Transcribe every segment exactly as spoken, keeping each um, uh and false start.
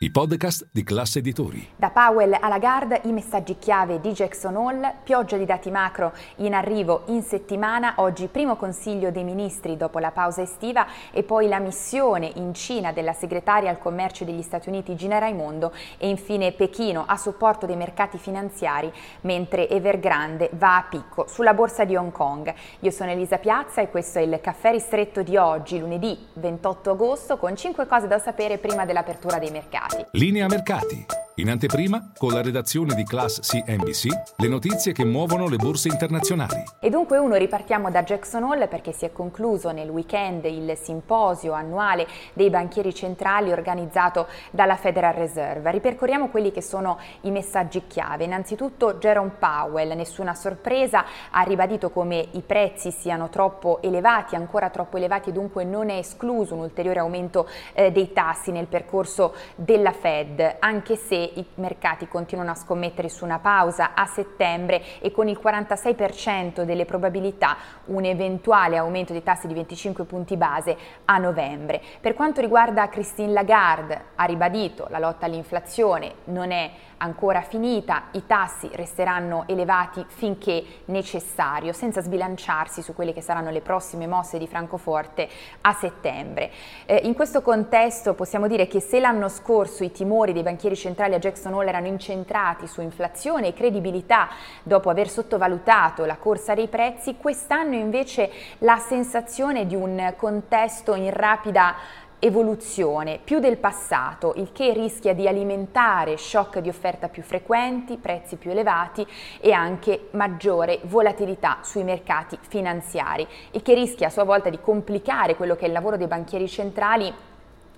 I podcast di Classe Editori. Da Powell a Lagarde i messaggi chiave di Jackson Hole, pioggia di dati macro in arrivo in settimana, oggi primo consiglio dei ministri dopo la pausa estiva e poi la missione in Cina della segretaria al commercio degli Stati Uniti Gina Raimondo e infine Pechino a supporto dei mercati finanziari mentre Evergrande va a picco sulla borsa di Hong Kong. Io sono Elisa Piazza e questo è il caffè ristretto di oggi, lunedì ventotto agosto, con cinque cose da sapere prima dell'apertura dei mercati. Linea mercati. In anteprima, con la redazione di Class C N B C, le notizie che muovono le borse internazionali. E dunque uno, ripartiamo da Jackson Hole perché si è concluso nel weekend il simposio annuale dei banchieri centrali organizzato dalla Federal Reserve. Ripercorriamo quelli che sono i messaggi chiave. Innanzitutto Jerome Powell, nessuna sorpresa, ha ribadito come i prezzi siano troppo elevati, ancora troppo elevati, e dunque non è escluso un ulteriore aumento eh, dei tassi nel percorso della Fed, anche se i mercati continuano a scommettere su una pausa a settembre e con il quarantasei per cento delle probabilità un eventuale aumento dei tassi di venticinque punti base a novembre. Per quanto riguarda Christine Lagarde, ha ribadito la lotta all'inflazione non è ancora finita, i tassi resteranno elevati finché necessario, senza sbilanciarsi su quelle che saranno le prossime mosse di Francoforte a settembre. Eh, in questo contesto possiamo dire che se l'anno scorso i timori dei banchieri centrali a Jackson Hole erano incentrati su inflazione e credibilità dopo aver sottovalutato la corsa dei prezzi, quest'anno invece la sensazione di un contesto in rapida evoluzione, più del passato, il che rischia di alimentare shock di offerta più frequenti, prezzi più elevati e anche maggiore volatilità sui mercati finanziari, e che rischia a sua volta di complicare quello che è il lavoro dei banchieri centrali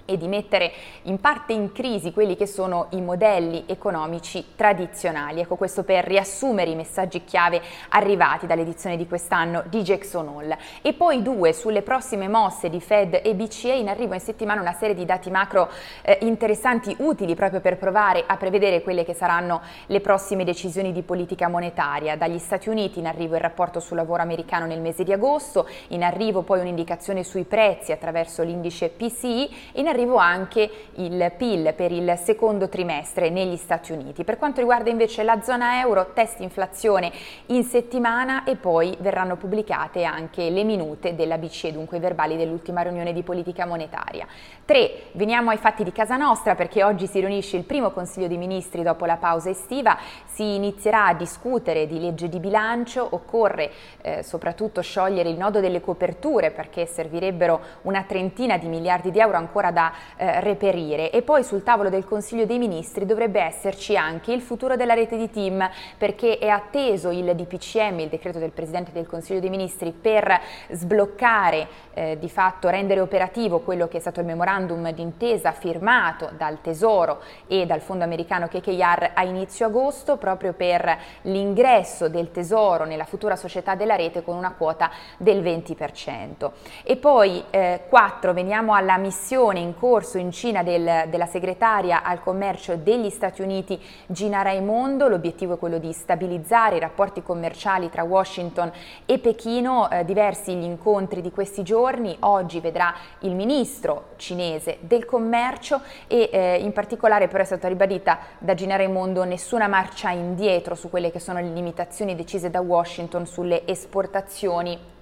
e di mettere in parte in crisi quelli che sono i modelli economici tradizionali. Ecco, questo per riassumere i messaggi chiave arrivati dall'edizione di quest'anno di Jackson Hole. E poi due, sulle prossime mosse di Fed e B C E, in arrivo in settimana una serie di dati macro eh, interessanti, utili proprio per provare a prevedere quelle che saranno le prossime decisioni di politica monetaria. Dagli Stati Uniti in arrivo il rapporto sul lavoro americano nel mese di agosto, in arrivo poi un'indicazione sui prezzi attraverso l'indice P C I e in arrivo anche il P I L per il secondo trimestre negli Stati Uniti. Per quanto riguarda invece la zona euro, test inflazione in settimana e poi verranno pubblicate anche le minute della B C E, dunque i verbali dell'ultima riunione di politica monetaria. Tre, veniamo ai fatti di casa nostra perché oggi si riunisce il primo Consiglio dei Ministri dopo la pausa estiva, si inizierà a discutere di legge di bilancio, occorre eh, soprattutto sciogliere il nodo delle coperture perché servirebbero una trentina di miliardi di euro ancora da eh, reperire, e poi sul tavolo del Consiglio dei Ministri dovrebbe esserci anche il futuro della rete di team perché è atteso il D P C M, il decreto del Presidente del Consiglio dei Ministri per sbloccare, eh, di fatto rendere operativo quello che è stato il memorandum d'intesa firmato dal Tesoro e dal fondo americano K K R a inizio agosto proprio per l'ingresso del Tesoro nella futura società della rete con una quota del venti per cento. E poi eh, quattro, veniamo alla missione in corso in Cina del, della segretaria al commercio degli Stati Uniti Gina Raimondo. L'obiettivo è quello di stabilizzare i rapporti commerciali tra Washington e Pechino, eh, diversi gli incontri di questi giorni. Oggi vedrà il ministro cinese del commercio e eh, in particolare però è stata ribadita da Gina Raimondo nessuna marcia indietro su quelle che sono le limitazioni decise da Washington sulle esportazioni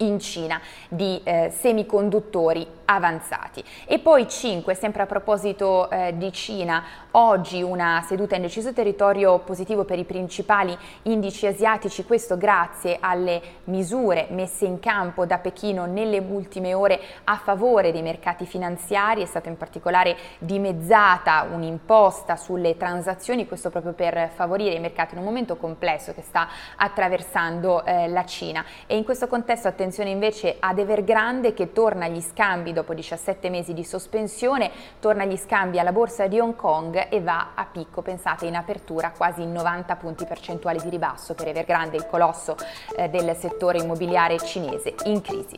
in Cina di eh, semiconduttori avanzati. E poi cinque, sempre a proposito eh, di Cina, oggi una seduta in deciso territorio positivo per i principali indici asiatici, questo grazie alle misure messe in campo da Pechino nelle ultime ore a favore dei mercati finanziari. È stata in particolare dimezzata un'imposta sulle transazioni, questo proprio per favorire i mercati in un momento complesso che sta attraversando eh, la Cina. E in questo contesto attenzione invece ad Evergrande che torna agli scambi dopo diciassette mesi di sospensione, torna agli scambi alla borsa di Hong Kong e va a picco, pensate, in apertura quasi novanta punti percentuali di ribasso per Evergrande, il colosso eh, del settore immobiliare cinese in crisi.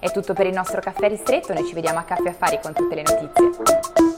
È tutto per il nostro caffè ristretto, noi ci vediamo a Caffè Affari con tutte le notizie.